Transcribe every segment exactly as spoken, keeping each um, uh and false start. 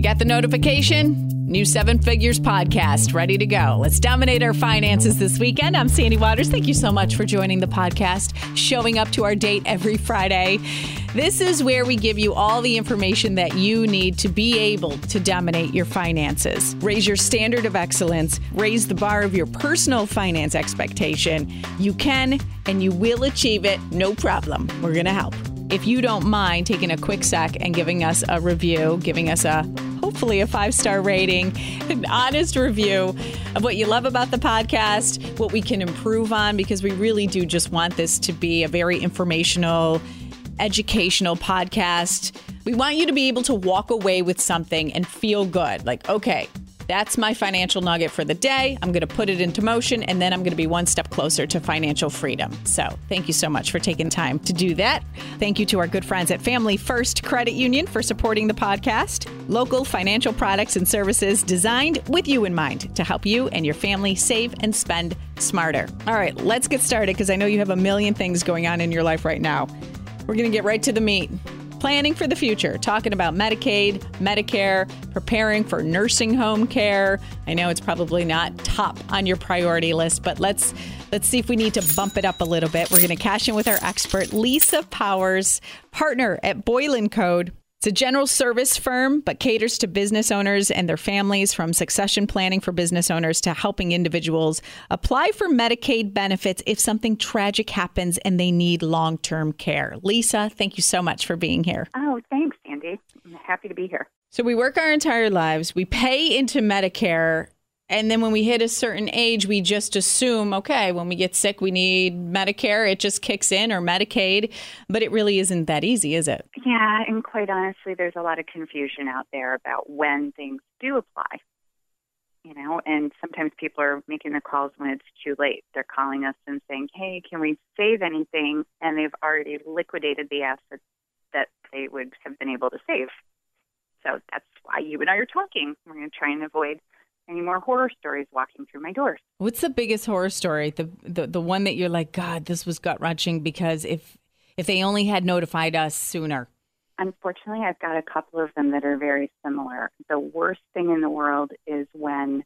You got the notification? New Seven Figures podcast, ready to go. Let's dominate our finances this weekend. I'm Sandy Waters. Thank you so much for joining the podcast, showing up to our date every Friday. This is where we give you all the information that you need to be able to dominate your finances. Raise your standard of excellence. Raise the bar of your personal finance expectation. You can and you will achieve it. No problem. We're going to help. If you don't mind taking a quick sec and giving us a review, giving us a hopefully a five-star rating, an honest review of what you love about the podcast, what we can improve on, because we really do just want this to be a very informational, educational podcast. We want you to be able to walk away with something and feel good. Like, okay, that's my financial nugget for the day. I'm going to put it into motion, and then I'm going to be one step closer to financial freedom. So thank you so much for taking time to do that. Thank you to our good friends at Family First Credit Union for supporting the podcast. Local financial products and services designed with you in mind to help you and your family save and spend smarter. All right, let's get started, because I know you have a million things going on in your life right now. We're going to get right to the meat. Planning for the future, talking about Medicaid, Medicare, preparing for nursing home care. I know it's probably not top on your priority list, but let's let's see if we need to bump it up a little bit. We're going to cash in with our expert, Lisa Powers, partner at Boylan Code. It's a general service firm, but caters to business owners and their families, from succession planning for business owners to helping individuals apply for Medicaid benefits if something tragic happens and they need long-term care. Lisa, thank you so much for being here. Oh, thanks, Sandy. I'm happy to be here. So we work our entire lives. We pay into Medicare. And then when we hit a certain age, we just assume, okay, when we get sick, we need Medicare. It just kicks in, or Medicaid. But it really isn't that easy, is it? Yeah, and quite honestly, there's a lot of confusion out there about when things do apply. You know, and sometimes people are making the calls when it's too late. They're calling us and saying, hey, can we save anything? And they've already liquidated the assets that they would have been able to save. So that's why you and I are talking. We're going to try and avoid any more horror stories walking through my doors. What's the biggest horror story? The the, the one that you're like, God, this was gut-wrenching, because if if they only had notified us sooner. Unfortunately, I've got a couple of them that are very similar. The worst thing in the world is when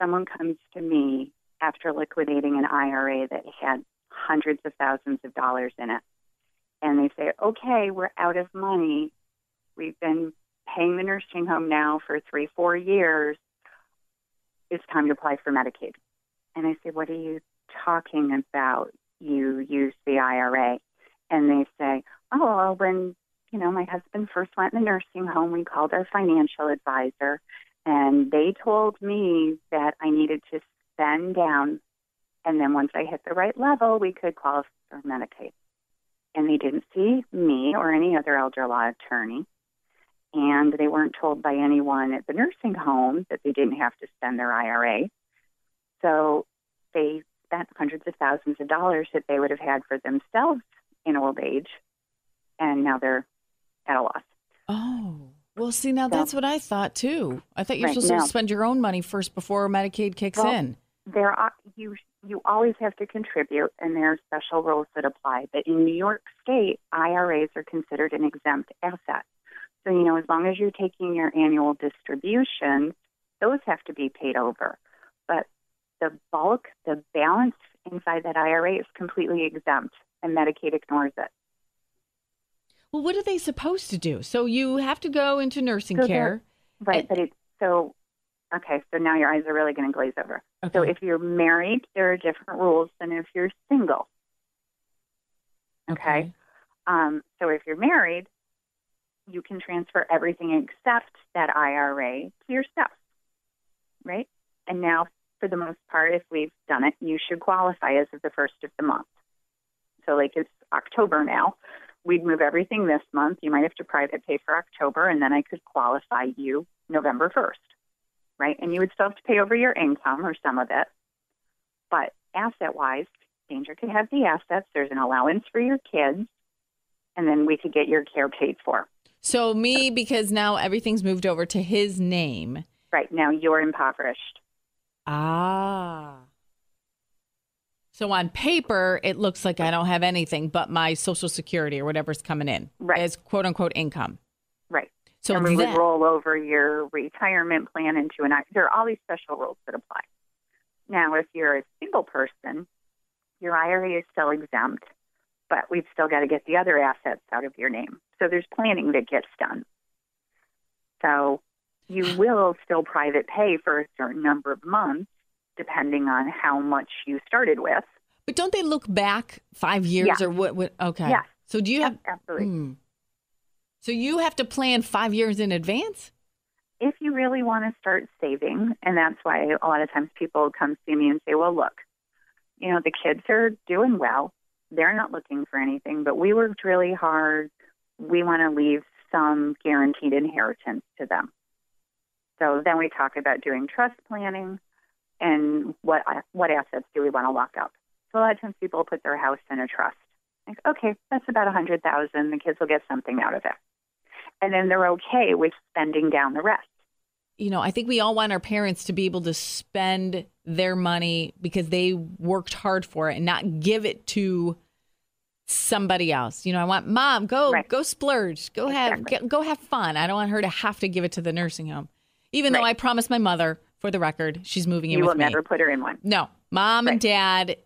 someone comes to me after liquidating an I R A that had hundreds of thousands of dollars in it. And they say, okay, we're out of money. We've been paying the nursing home now for three, four years. It's time to apply for Medicaid. And I say, what are you talking about? You use the I R A. And they say, oh, well, when, you know, my husband first went in the nursing home, we called our financial advisor, and they told me that I needed to spend down. And then once I hit the right level, we could qualify for Medicaid. And they didn't see me or any other elder law attorney. And they weren't told by anyone at the nursing home that they didn't have to spend their I R A. So they spent hundreds of thousands of dollars that they would have had for themselves in old age, and now they're at a loss. Oh, well, see, now so, that's what I thought, too. I thought you were right, supposed now, to spend your own money first before Medicaid kicks well, in. There are, you, you always have to contribute, and there are special rules that apply. But in New York State, I R As are considered an exempt asset. So, you know, as long as you're taking your annual distributions, those have to be paid over. But the bulk, the balance inside that I R A is completely exempt, and Medicaid ignores it. Well, what are they supposed to do? So you have to go into nursing so care. Right. And- but it's so, okay, so now your eyes are really going to glaze over. Okay. So if you're married, there are different rules than if you're single. Okay. okay. Um, so if you're married, you can transfer everything except that I R A to your spouse, right? And now, for the most part, if we've done it, you should qualify as of the first of the month. So, like, it's October now. We'd move everything this month. You might have to private pay for October, and then I could qualify you November first, right? And you would still have to pay over your income or some of it. But asset-wise, Danger could have the assets. There's an allowance for your kids, and then we could get your care paid for. So me, because now everything's moved over to his name. Right. Now you're impoverished. Ah. So on paper, it looks like I don't have anything but my Social Security or whatever's coming in. Right. As quote unquote income. Right. So and we would that. roll over your retirement plan into an I R A. There are all these special rules that apply. Now, if you're a single person, your I R A is still exempt, but we've still got to get the other assets out of your name. So there's planning that gets done. So you will still private pay for a certain number of months, depending on how much you started with. But don't they look back five years yeah. or what, what? Okay. Yeah. So do you have yeah, absolutely? Hmm. So you have to plan five years in advance? If you really want to start saving, and that's why a lot of times people come see me and say, well, look, you know, the kids are doing well. They're not looking for anything, but we worked really hard. We want to leave some guaranteed inheritance to them. So then we talk about doing trust planning and what what assets do we want to lock up. So a lot of times people put their house in a trust. Like, okay, that's about one hundred thousand dollars. The kids will get something out of it. And then they're okay with spending down the rest. You know, I think we all want our parents to be able to spend their money because they worked hard for it and not give it to somebody else. You know, I want mom, go, right. go splurge, go exactly. have, go have fun. I don't want her to have to give it to the nursing home. Even right. though I promised my mother, for the record, she's moving in you with me. You will never put her in one. No, mom right. and dad,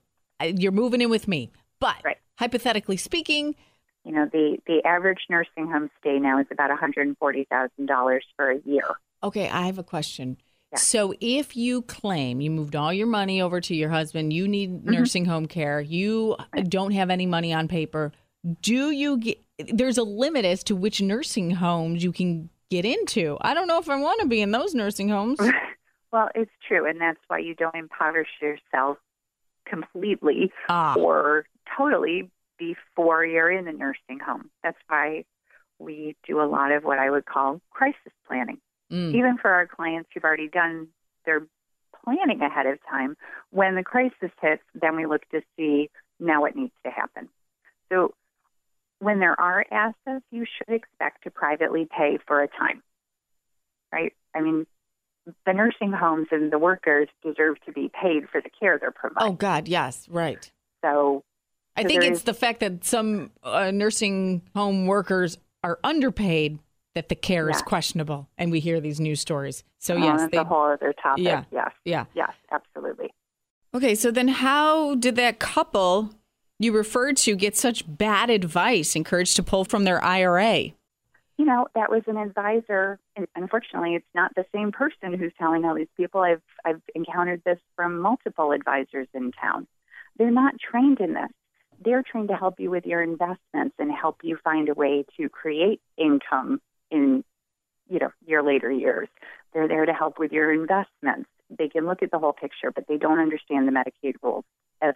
you're moving in with me. But right. hypothetically speaking, you know, the, the average nursing home stay now is about one hundred forty thousand dollars for a year. Okay, I have a question. Yeah. So if you claim you moved all your money over to your husband, you need mm-hmm. nursing home care, you right. don't have any money on paper, do you get, there's a limit as to which nursing homes you can get into. I don't know if I want to be in those nursing homes. Well, it's true, and that's why you don't impoverish yourself completely ah. or totally before you're in the nursing home. That's why we do a lot of what I would call crisis planning. Mm. Even for our clients who've already done their planning ahead of time, when the crisis hits, then we look to see now what needs to happen. So when there are assets, you should expect to privately pay for a time, right? I mean, the nursing homes and the workers deserve to be paid for the care they're providing. Oh, God, yes, right. So I so think it's is, the fact that some uh, nursing home workers are underpaid that the care yeah. is questionable, and we hear these news stories. So, yes. Oh, that's they, a whole other topic. Yeah, yes. Yeah. Yes, absolutely. Okay, so then how did that couple you referred to get such bad advice, encouraged to pull from their I R A? You know, that was an advisor. And unfortunately, it's not the same person who's telling all these people. I've I've encountered this from multiple advisors in town. They're not trained in this. They're trained to help you with your investments and help you find a way to create income in, you know, your later years. They're there to help with your investments. They can look at the whole picture, but they don't understand the Medicaid rules, as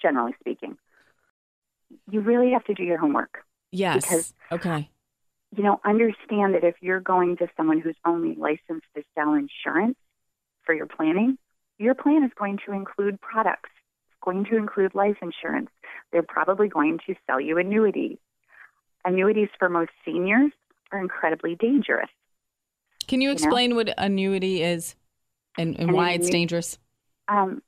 generally speaking. You really have to do your homework. Yes. Because, okay. you know, understand that if you're going to someone who's only licensed to sell insurance for your planning, your plan is going to include products. Going to include life insurance. They're probably going to sell you annuities. Annuities for most seniors are incredibly dangerous. Can you explain you know? what annuity is and, and, and why annuity, it's dangerous? Um,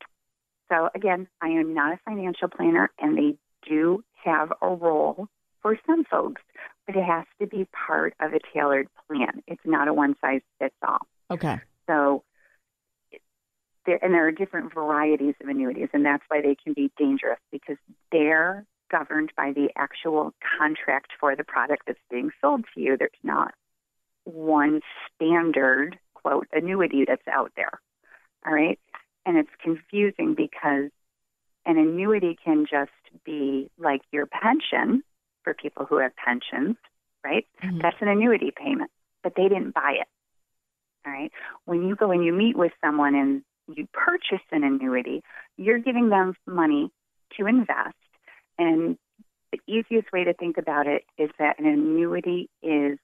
so again, I am not a financial planner, and they do have a role for some folks, but it has to be part of a tailored plan. It's not a one-size-fits-all. Okay. So There, and there are different varieties of annuities, and that's why they can be dangerous, because they're governed by the actual contract for the product that's being sold to you. There's not one standard, quote, annuity that's out there, all right? And it's confusing because an annuity can just be like your pension for people who have pensions, right? Mm-hmm. That's an annuity payment, but they didn't buy it, all right? When you go and you meet with someone and you purchase an annuity, you're giving them money to invest. And the easiest way to think about it is that an annuity is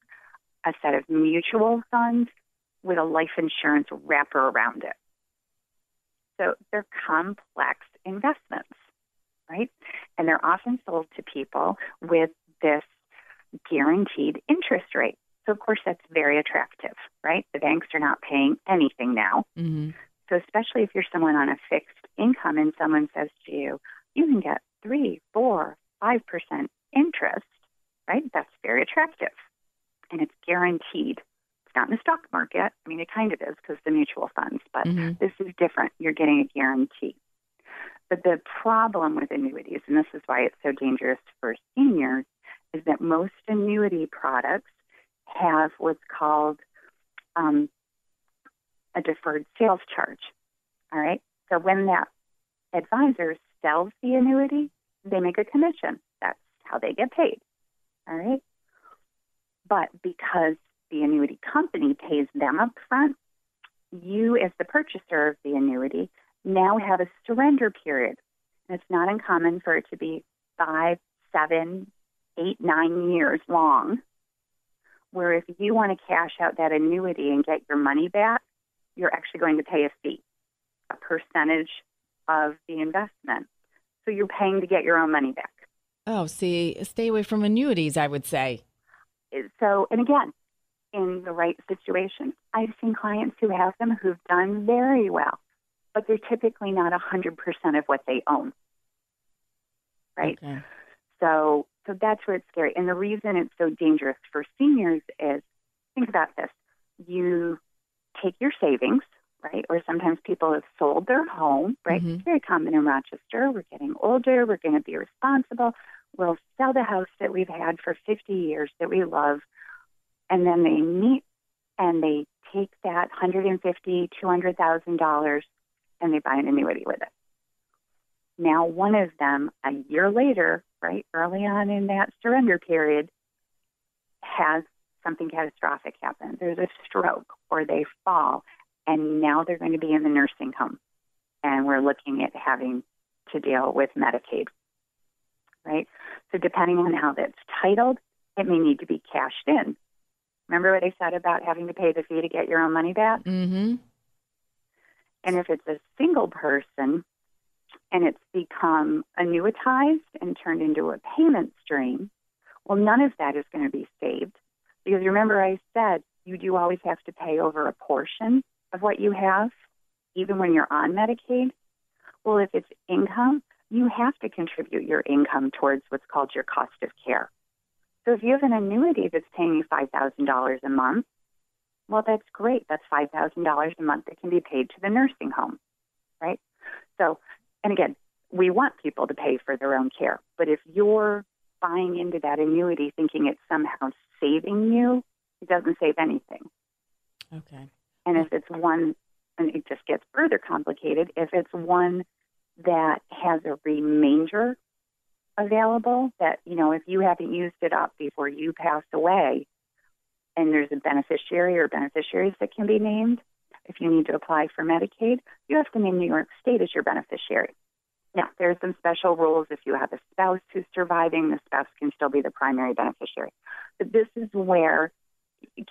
a set of mutual funds with a life insurance wrapper around it. So they're complex investments, right? And they're often sold to people with this guaranteed interest rate. So, of course, that's very attractive, right? The banks are not paying anything now. Mm-hmm. So especially if you're someone on a fixed income and someone says to you, you can get three, four, five percent interest, right? That's very attractive. and it's guaranteed. It's not in the stock market. I mean, it kind of is because the mutual funds, but mm-hmm. this is different. You're getting a guarantee. But the problem with annuities, and this is why it's so dangerous for seniors, is that most annuity products have what's called um, a deferred sales charge. All right? So when that advisor sells the annuity, they make a commission. That's how they get paid. All right? But because the annuity company pays them up front, you as the purchaser of the annuity now have a surrender period. And it's not uncommon for it to be five, seven, eight, nine years long, where if you want to cash out that annuity and get your money back, you're actually going to pay a fee, a percentage of the investment. So you're paying to get your own money back. Oh, see, stay away from annuities, I would say. So, and again, in the right situation, I've seen clients who have them who've done very well, but they're typically not one hundred percent of what they own, right? Okay. So so that's where it's scary. And the reason it's so dangerous for seniors is, think about this. You take your savings, right? Or sometimes people have sold their home, right? Mm-hmm. It's very common in Rochester. We're getting older. We're going to be responsible. We'll sell the house that we've had for fifty years that we love. And then they meet and they take that one hundred fifty thousand dollars, two hundred thousand dollars, and they buy an annuity with it. Now, one of them, a year later, right, early on in that surrender period, has something catastrophic happen. There's a stroke or they fall, and now they're going to be in the nursing home. And we're looking at having to deal with Medicaid, right? So depending on how that's titled, it may need to be cashed in. Remember what I said about having to pay the fee to get your own money back? Mm-hmm. And if it's a single person and it's become annuitized and turned into a payment stream, well, none of that is going to be saved. Because remember I said you do always have to pay over a portion of what you have, even when you're on Medicaid. Well, if it's income, you have to contribute your income towards what's called your cost of care. So if you have an annuity that's paying you five thousand dollars a month, well, that's great. That's five thousand dollars a month that can be paid to the nursing home, right? So, and again, we want people to pay for their own care. But if you're buying into that annuity thinking it's somehow saving you, it doesn't save anything. Okay. And if it's one, and it just gets further complicated, if it's one that has a remainder available that, you know, if you haven't used it up before you pass away, and there's a beneficiary or beneficiaries that can be named. If you need to apply for Medicaid, you have to name New York State as your beneficiary. Now, there are some special rules. If you have a spouse who's surviving, the spouse can still be the primary beneficiary. But this is where,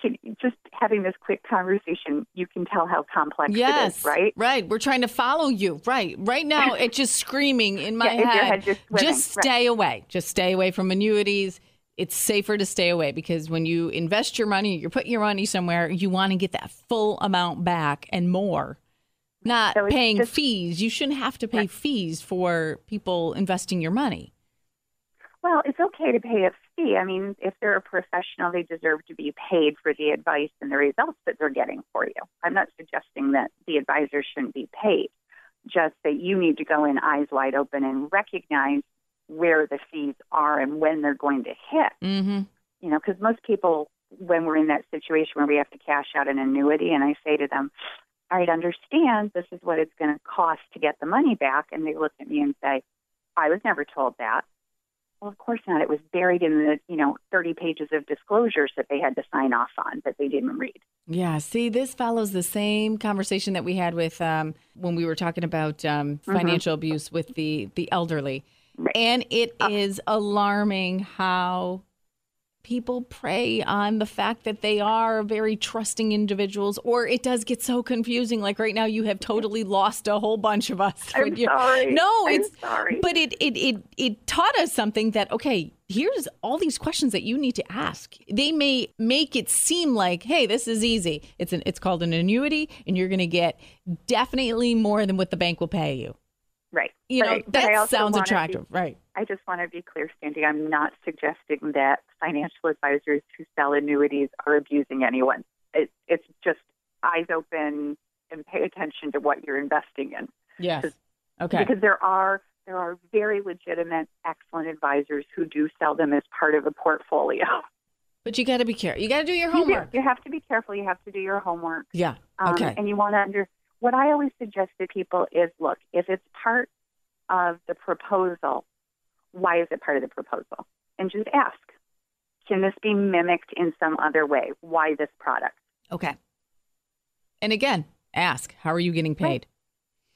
can, just having this quick conversation, you can tell how complex yes, it is, right? Right. We're trying to follow you. Right. Right now, it's just screaming in my yeah, head. Your head just, just stay right. away. Just stay away from annuities. It's safer to stay away because when you invest your money, you're putting your money somewhere, you want to get that full amount back and more, not so paying just, fees. You shouldn't have to pay right. fees for people investing your money. Well, it's okay to pay a fee. I mean, if they're a professional, they deserve to be paid for the advice and the results that they're getting for you. I'm not suggesting that the advisor shouldn't be paid, just that you need to go in eyes wide open and recognize where the fees are and when they're going to hit, mm-hmm. you know, because most people, when we're in that situation where we have to cash out an annuity, and I say to them, all right, understand this is what it's going to cost to get the money back. And they look at me and say, I was never told that. Well, of course not. It was buried in the, you know, thirty pages of disclosures that they had to sign off on that they didn't read. Yeah. See, this follows the same conversation that we had with um, when we were talking about um, financial mm-hmm. abuse with the, the elderly. Right. And it is alarming how people prey on the fact that they are very trusting individuals, or it does get so confusing. Like right now, you have totally lost a whole bunch of us. I'm sorry. No, I'm it's sorry. But it, it it it taught us something that, okay, here's all these questions that you need to ask. They may make it seem like, hey, this is easy. It's an it's called an annuity, and you're going to get definitely more than what the bank will pay you. Right. You know, that sounds attractive, right? I just want to be clear, Sandy, I'm not suggesting that financial advisors who sell annuities are abusing anyone. It, it's just eyes open and pay attention to what you're investing in. Yes. Okay. Because there are there are very legitimate, excellent advisors who do sell them as part of a portfolio. But you got to be careful. You got to do your homework. You, you have to be careful. You have to do your homework. Yeah. Okay. Um, and you want to under. What I always suggest to people is, look, if it's part of the proposal, why is it part of the proposal? And just ask, can this be mimicked in some other way? Why this product? Okay. And again, ask, how are you getting paid?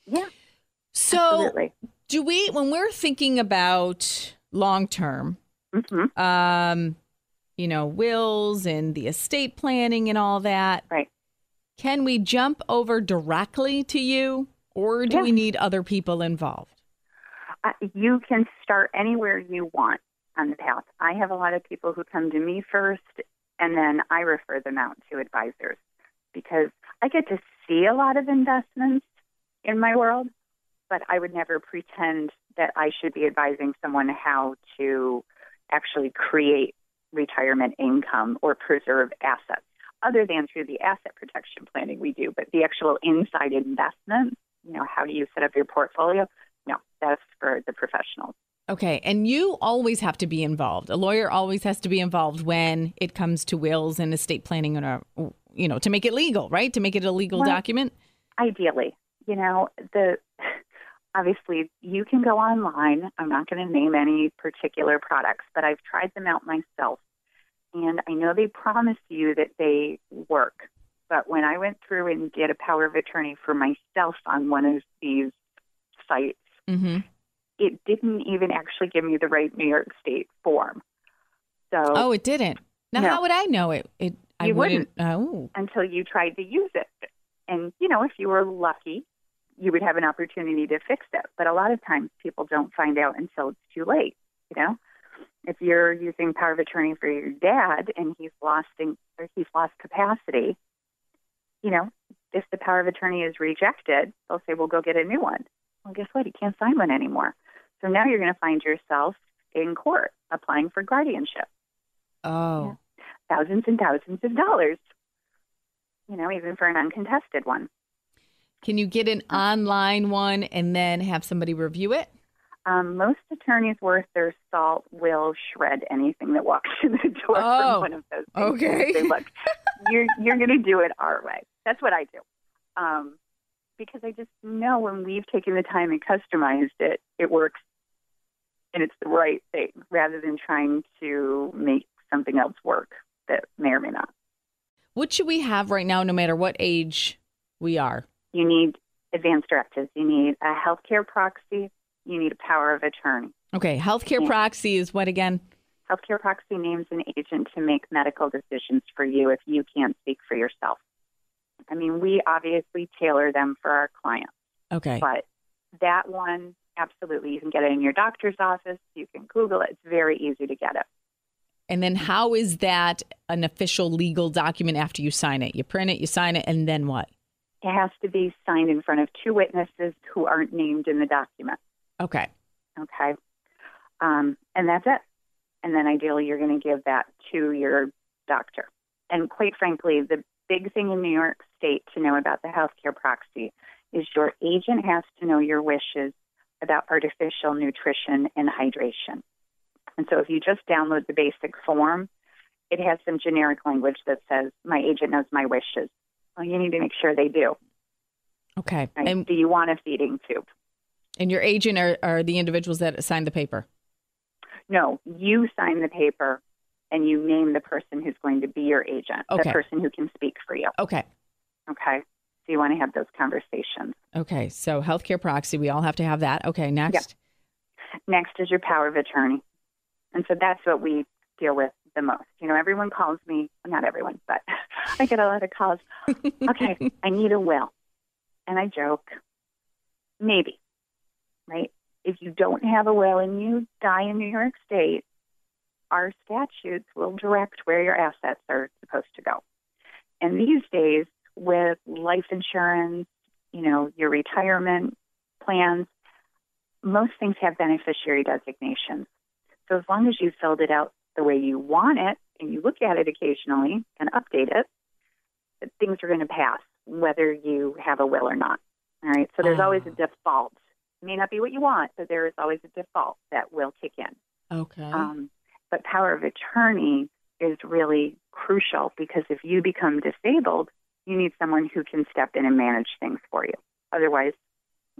Right. Yeah. So absolutely. Do we, when we're thinking about long-term, mm-hmm. um, you know, wills and the estate planning and all that, right? Can we jump over directly to you, or do yeah. we need other people involved? Uh, you can start anywhere you want on the path. I have a lot of people who come to me first, and then I refer them out to advisors because I get to see a lot of investments in my world, but I would never pretend that I should be advising someone how to actually create retirement income or preserve assets, other than through the asset protection planning we do. But the actual inside investment, you know, how do you set up your portfolio? No, that's for the professionals. Okay. And you always have to be involved. A lawyer always has to be involved when it comes to wills and estate planning, and a, you know, to make it legal, right? To make it a legal well, document? Ideally. You know, the obviously you can go online. I'm not going to name any particular products, but I've tried them out myself. And I know they promise you that they work. But when I went through and did a power of attorney for myself on one of these sites, mm-hmm. it didn't even actually give me the right New York State form. So Oh, it didn't. Now, no. How would I know it? It I you wouldn't, wouldn't oh. until you tried to use it. And, you know, if you were lucky, you would have an opportunity to fix it. But a lot of times people don't find out until it's too late, you know? If you're using power of attorney for your dad and he's lost in, or he's lost capacity, you know, if the power of attorney is rejected, they'll say, well, go get a new one. Well, guess what? He can't sign one anymore. So now you're going to find yourself in court applying for guardianship. Oh. Yeah. Thousands and thousands of dollars, you know, even for an uncontested one. Can you get an online one and then have somebody review it? Um, most attorneys worth their salt will shred anything that walks in the door oh, from one of those things. Okay. They look, you're you're going to do it our way. That's what I do. Um, because I just know when we've taken the time and customized it, it works and it's the right thing rather than trying to make something else work that may or may not. What should we have right now, no matter what age we are? You need advanced directives. You need a healthcare proxy. You need a power of attorney. Okay. Healthcare yeah. proxy is what again? Healthcare proxy names an agent to make medical decisions for you if you can't speak for yourself. I mean, we obviously tailor them for our clients. Okay. But that one, absolutely. You can get it in your doctor's office. You can Google it. It's very easy to get it. And then how is that an official legal document after you sign it? You print it, you sign it, and then what? It has to be signed in front of two witnesses who aren't named in the document. Okay. Okay. Um, and that's it. And then ideally, you're going to give that to your doctor. And quite frankly, the big thing in New York State to know about the healthcare proxy is your agent has to know your wishes about artificial nutrition and hydration. And so if you just download the basic form, it has some generic language that says, my agent knows my wishes. Well, you need to make sure they do. Okay. Right? And do you want a feeding tube? And your agent are, are the individuals that signed the paper? No, you sign the paper and you name the person who's going to be your agent, okay. The person who can speak for you. Okay. Okay. So you want to have those conversations. Okay. So healthcare proxy, we all have to have that. Okay. Next. Yep. Next is your power of attorney. And so that's what we deal with the most. You know, everyone calls me, well, not everyone, but I get a lot of calls. Okay. I need a will. And I joke, maybe. Right? If you don't have a will and you die in New York State, our statutes will direct where your assets are supposed to go. And these days, with life insurance, you know, your retirement plans, most things have beneficiary designations. So as long as you filled it out the way you want it and you look at it occasionally and update it, things are going to pass, whether you have a will or not. All right. So there's oh. always a default. It may not be what you want, but there is always a default that will kick in. Okay. Um, but power of attorney is really crucial, because if you become disabled, you need someone who can step in and manage things for you. Otherwise,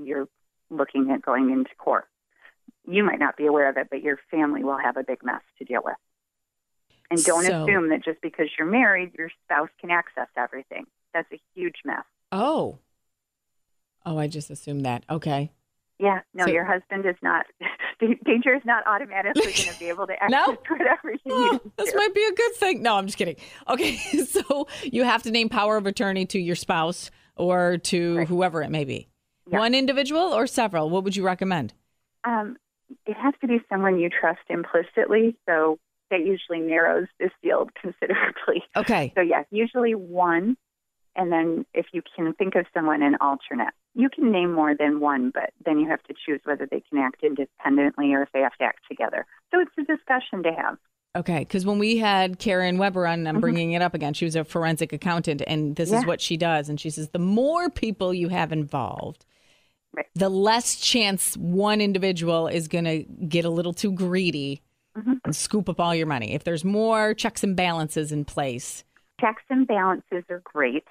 you're looking at going into court. You might not be aware of it, but your family will have a big mess to deal with. And don't so, assume that just because you're married, your spouse can access everything. That's a huge mess. Oh. Oh, I just assumed that. Okay. Yeah. No, so, your husband is not, danger is not automatically going to be able to access no? whatever you oh, need. This to. might be a good thing. No, I'm just kidding. Okay. So you have to name power of attorney to your spouse or to right. whoever it may be. Yeah. One individual or several? What would you recommend? Um, it has to be someone you trust implicitly. So that usually narrows this field considerably. Okay. So yeah, usually one. And then if you can think of someone, an alternate. You can name more than one, but then you have to choose whether they can act independently or if they have to act together. So it's a discussion to have. Okay, because when we had Karen Weber on, I'm mm-hmm. bringing it up again, she was a forensic accountant, and this yeah. is what she does. And she says, the more people you have involved, right. the less chance one individual is going to get a little too greedy mm-hmm. and scoop up all your money. If there's more checks and balances in place. Checks and balances are great,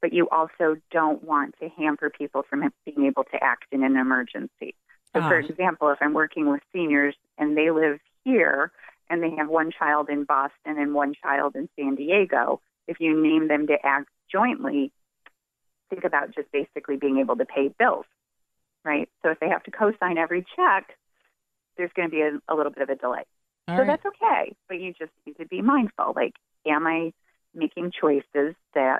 but you also don't want to hamper people from being able to act in an emergency. So, oh. for example, if I'm working with seniors and they live here and they have one child in Boston and one child in San Diego, if you name them to act jointly, think about just basically being able to pay bills, right? So if they have to co-sign every check, there's going to be a, a little bit of a delay. All so right. that's okay, but you just need to be mindful. Like, am I making choices that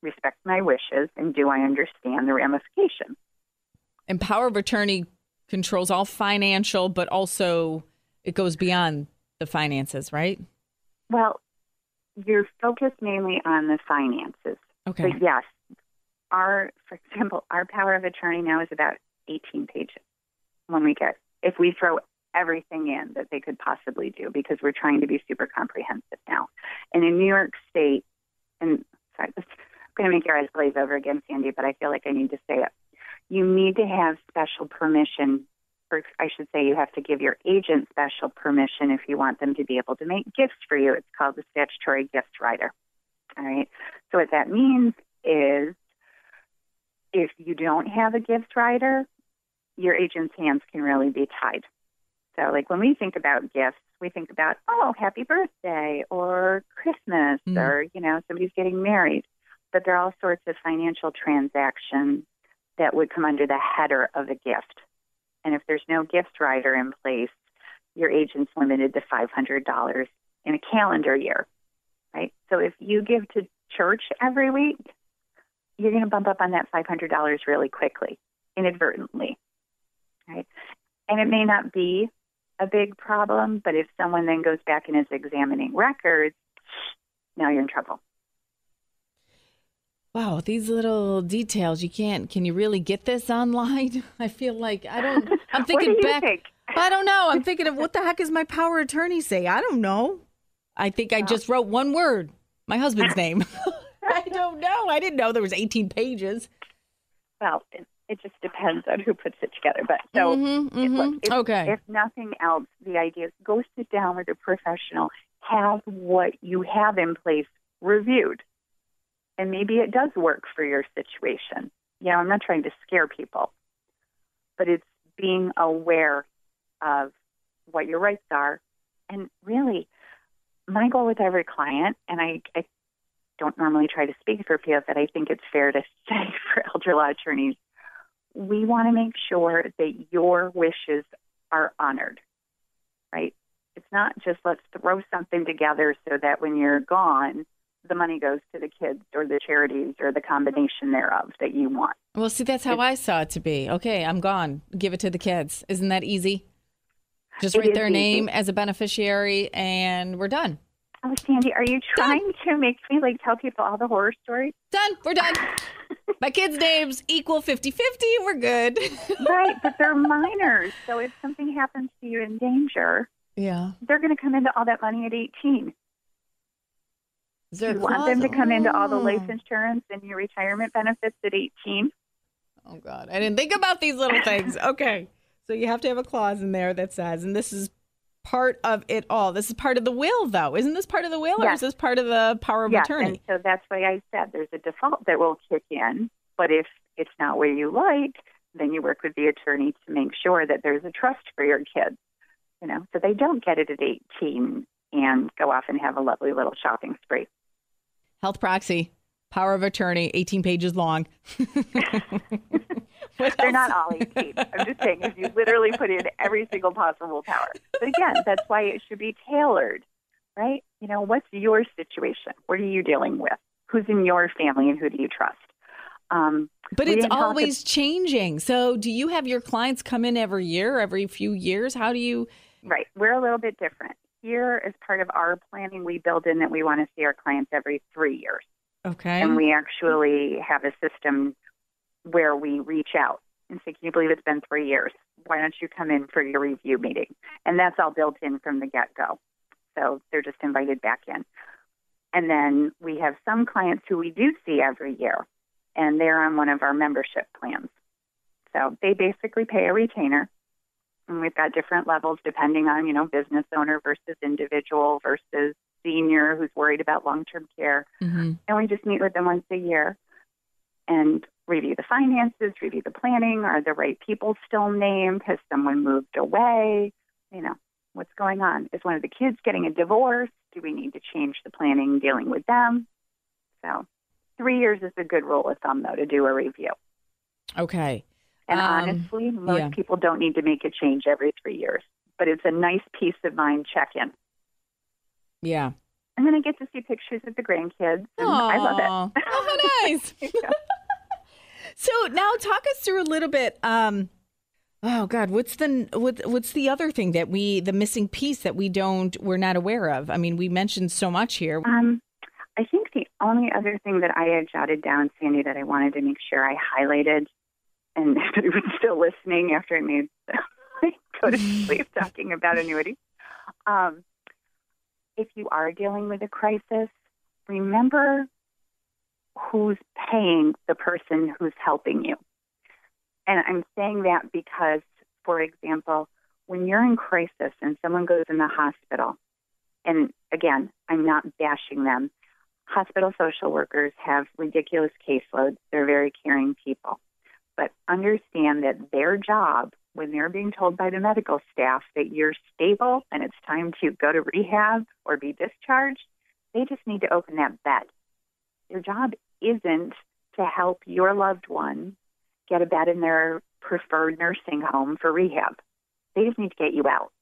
respect my wishes, and do I understand the ramifications? And power of attorney controls all financial, but also it goes beyond the finances, right? Well, you're focused mainly on the finances. Okay. But yes, our, for example, our power of attorney now is about eighteen pages when we get, if we throw everything in that they could possibly do, because we're trying to be super comprehensive now. And in New York State, and sorry, this I'm going to make your eyes glaze over again, Sandy, but I feel like I need to say it. You need to have special permission, or I should say you have to give your agent special permission if you want them to be able to make gifts for you. It's called the statutory gift rider. All right. So what that means is if you don't have a gift rider, your agent's hands can really be tied. So like when we think about gifts, we think about, oh, happy birthday or Christmas mm. or, you know, somebody's getting married. But there are all sorts of financial transactions that would come under the header of a gift. And if there's no gift rider in place, your agent's limited to five hundred dollars in a calendar year, right? So if you give to church every week, you're going to bump up on that five hundred dollars really quickly, inadvertently, right? And it may not be a big problem, but if someone then goes back and is examining records, now you're in trouble. Wow, these little details, you can't, can you really get this online? I feel like, I don't, I'm thinking what do you back, think? I don't know. I'm thinking of what the heck is my power attorney say? I don't know. I think I just wrote one word, my husband's name. I don't know. I didn't know there was eighteen pages. Well, it, it just depends on who puts it together. But so, mm-hmm, mm-hmm. Look, if, okay. if nothing else, the idea is go sit down with a professional, have what you have in place reviewed. And maybe it does work for your situation. You know, I'm not trying to scare people, but it's being aware of what your rights are. And really, my goal with every client, and I, I don't normally try to speak for P O, but I think it's fair to say for elder law attorneys, we want to make sure that your wishes are honored, right? It's not just let's throw something together so that when you're gone, the money goes to the kids or the charities or the combination thereof that you want. Well, see, that's how it's, I saw it to be. Okay, I'm gone. Give it to the kids. Isn't that easy? Just write their easy. name as a beneficiary and we're done. Oh, Sandy, are you trying done. to make me like tell people all the horror stories? Done. We're done. Bye. my kids' names equal fifty-fifty. We're good. Right, but they're minors. So if something happens to you in danger, yeah, they're going to come into all that money at eighteen. You closet? Want them to come into all the life insurance and your retirement benefits at eighteen. Oh, God. I didn't think about these little things. Okay. So you have to have a clause in there that says, and this is part of it all. This is part of the will, though. Isn't this part of the will, yes. or is this part of the power of yes. attorney? And so that's why I said there's a default that will kick in. But if it's not where you like, then you work with the attorney to make sure that there's a trust for your kids, you know, so they don't get it at eighteen and go off and have a lovely little shopping spree. Health Proxy, power of attorney, eighteen pages long. They're not all eighteen. I'm just saying, if you literally put in every single possible power. But again, that's why it should be tailored, right? You know, what's your situation? What are you dealing with? Who's in your family and who do you trust? Um, but it's always to... changing. So do you have your clients come in every year, every few years? How do you? Right. We're a little bit different. Here, as part of our planning, we build in that we want to see our clients every three years. Okay. And we actually have a system where we reach out and say, can you believe it's been three years? Why don't you come in for your review meeting? And that's all built in from the get-go. So they're just invited back in. And then we have some clients who we do see every year, and they're on one of our membership plans. So they basically pay a retainer, and we've got different levels depending on, you know, business owner versus individual versus senior who's worried about long-term care. Mm-hmm. And we just meet with them once a year and review the finances, review the planning. Are the right people still named? Has someone moved away? You know, what's going on? Is one of the kids getting a divorce? Do we need to change the planning dealing with them? So three years is a good rule of thumb, though, to do a review. Okay. And um, honestly, most yeah. people don't need to make a change every three years, but it's a nice peace of mind check-in. Yeah. And then I get to see pictures of the grandkids, and aww. I love it. Oh, how nice. Yeah. So now talk us through a little bit. Um, oh, God, what's the what, what's the other thing that we the missing piece that we don't we're not aware of? I mean, we mentioned so much here. Um, I think the only other thing that I had jotted down, Sandy, that I wanted to make sure I highlighted, and everybody was still listening after I made I go to sleep talking about annuities. Um, if you are dealing with a crisis, remember who's paying the person who's helping you. And I'm saying that because, for example, when you're in crisis and someone goes in the hospital, and again, I'm not bashing them, hospital social workers have ridiculous caseloads. They're very caring people. But understand that their job, when they're being told by the medical staff that you're stable and it's time to go to rehab or be discharged, they just need to open that bed. Your job isn't to help your loved one get a bed in their preferred nursing home for rehab. They just need to get you out.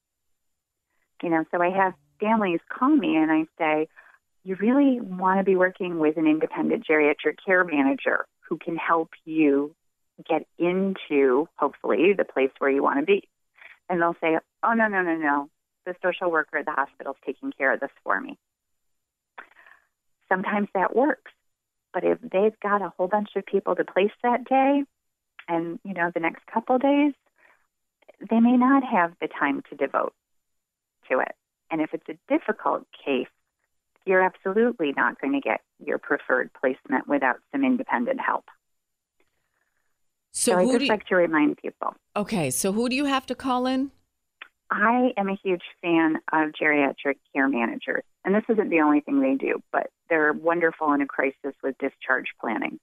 You know, so I have families call me and I say, you really want to be working with an independent geriatric care manager who can help you get into, hopefully, the place where you want to be. And they'll say, oh, no, no, no, no. The social worker at the hospital is taking care of this for me. Sometimes that works. But if they've got a whole bunch of people to place that day and, you know, the next couple days, they may not have the time to devote to it. And if it's a difficult case, you're absolutely not going to get your preferred placement without some independent help. So, so I just you... like to remind people. Okay, so who do you have to call in? I am a huge fan of geriatric care managers. And this isn't the only thing they do, but they're wonderful in a crisis with discharge planning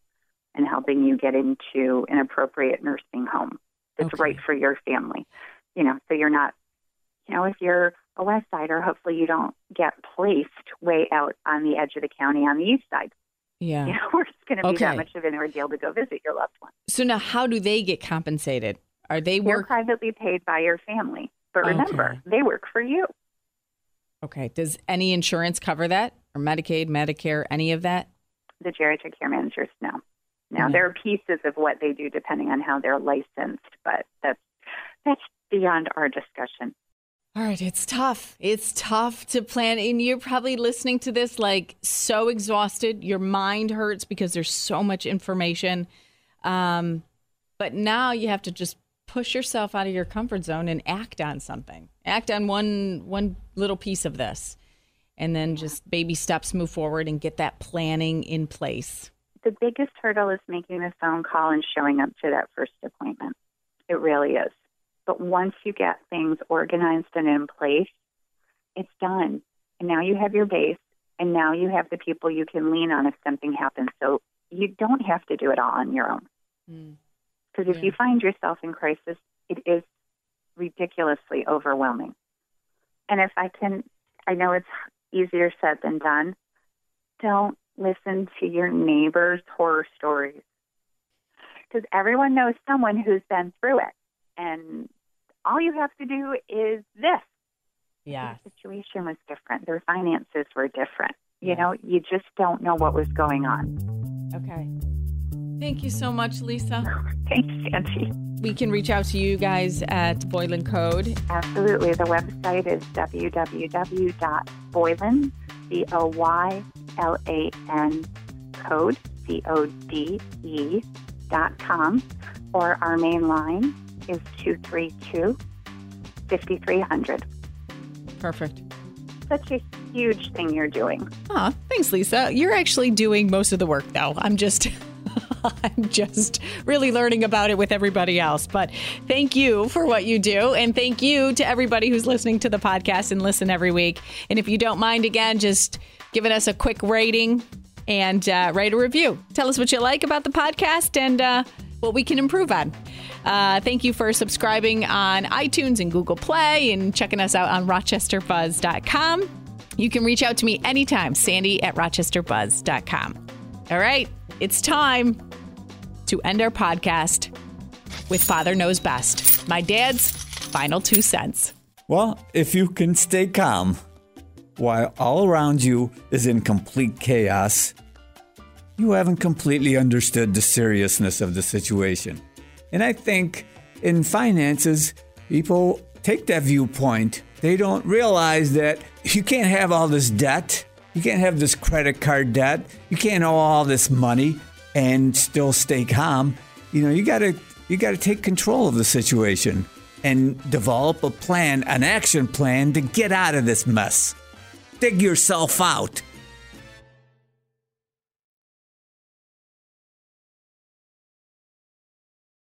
and helping you get into an appropriate nursing home that's okay. right for your family. You know, so you're not, you know, if you're a West Sider, hopefully you don't get placed way out on the edge of the county on the East Side. Yeah. You know, we're just going to be okay. that much of an ordeal to go visit your loved one. So now how do they get compensated? Are they work- You're privately paid by your family. But remember, okay. they work for you. Okay. Does any insurance cover that? Or Medicaid, Medicare, any of that? The geriatric care managers, no. Now, no. there are pieces of what they do depending on how they're licensed, but that's, that's beyond our discussion. All right. It's tough. It's tough to plan. And you're probably listening to this like so exhausted. Your mind hurts because there's so much information. Um, but now you have to just push yourself out of your comfort zone and act on something. Act on one one little piece of this, and then just baby steps, move forward, and get that planning in place. The biggest hurdle is making the phone call and showing up to that first appointment. It really is. But once you get things organized and in place, it's done. And now you have your base, and now you have the people you can lean on if something happens. So you don't have to do it all on your own. Because mm. if yeah. you find yourself in crisis, it is ridiculously overwhelming. And if I can, I know it's easier said than done, don't listen to your neighbor's horror stories. Because everyone knows someone who's been through it. And all you have to do is this. Yeah. The situation was different. Their finances were different. You yeah. know, you just don't know what was going on. Okay. Thank you so much, Lisa. Thanks, Sandy. We can reach out to you guys at Boylan Code. Absolutely. The website is w w w dot boylan, B O Y L A N, code, C O D E, dot com. Or our main line is two three two, five three zero zero. Perfect. Such a huge thing you're doing. Oh, thanks, Lisa. You're actually doing most of the work, though. I'm just... I'm just really learning about it with everybody else. But thank you for what you do. And thank you to everybody who's listening to the podcast and listen every week. And if you don't mind, again, just giving us a quick rating and uh, write a review. Tell us what you like about the podcast and uh, what we can improve on. Uh, thank you for subscribing on iTunes and Google Play and checking us out on Rochester Buzz dot com. You can reach out to me anytime, Sandy at Rochester Buzz dot com. All right. It's time to end our podcast with Father Knows Best, my dad's final two cents. Well, if you can stay calm while all around you is in complete chaos, you haven't completely understood the seriousness of the situation. And I think in finances, people take that viewpoint. They don't realize that you can't have all this debt. You can't have this credit card debt. You can't owe all this money and still stay calm. You know, you gotta you gotta take control of the situation and develop a plan, an action plan to get out of this mess. Dig yourself out.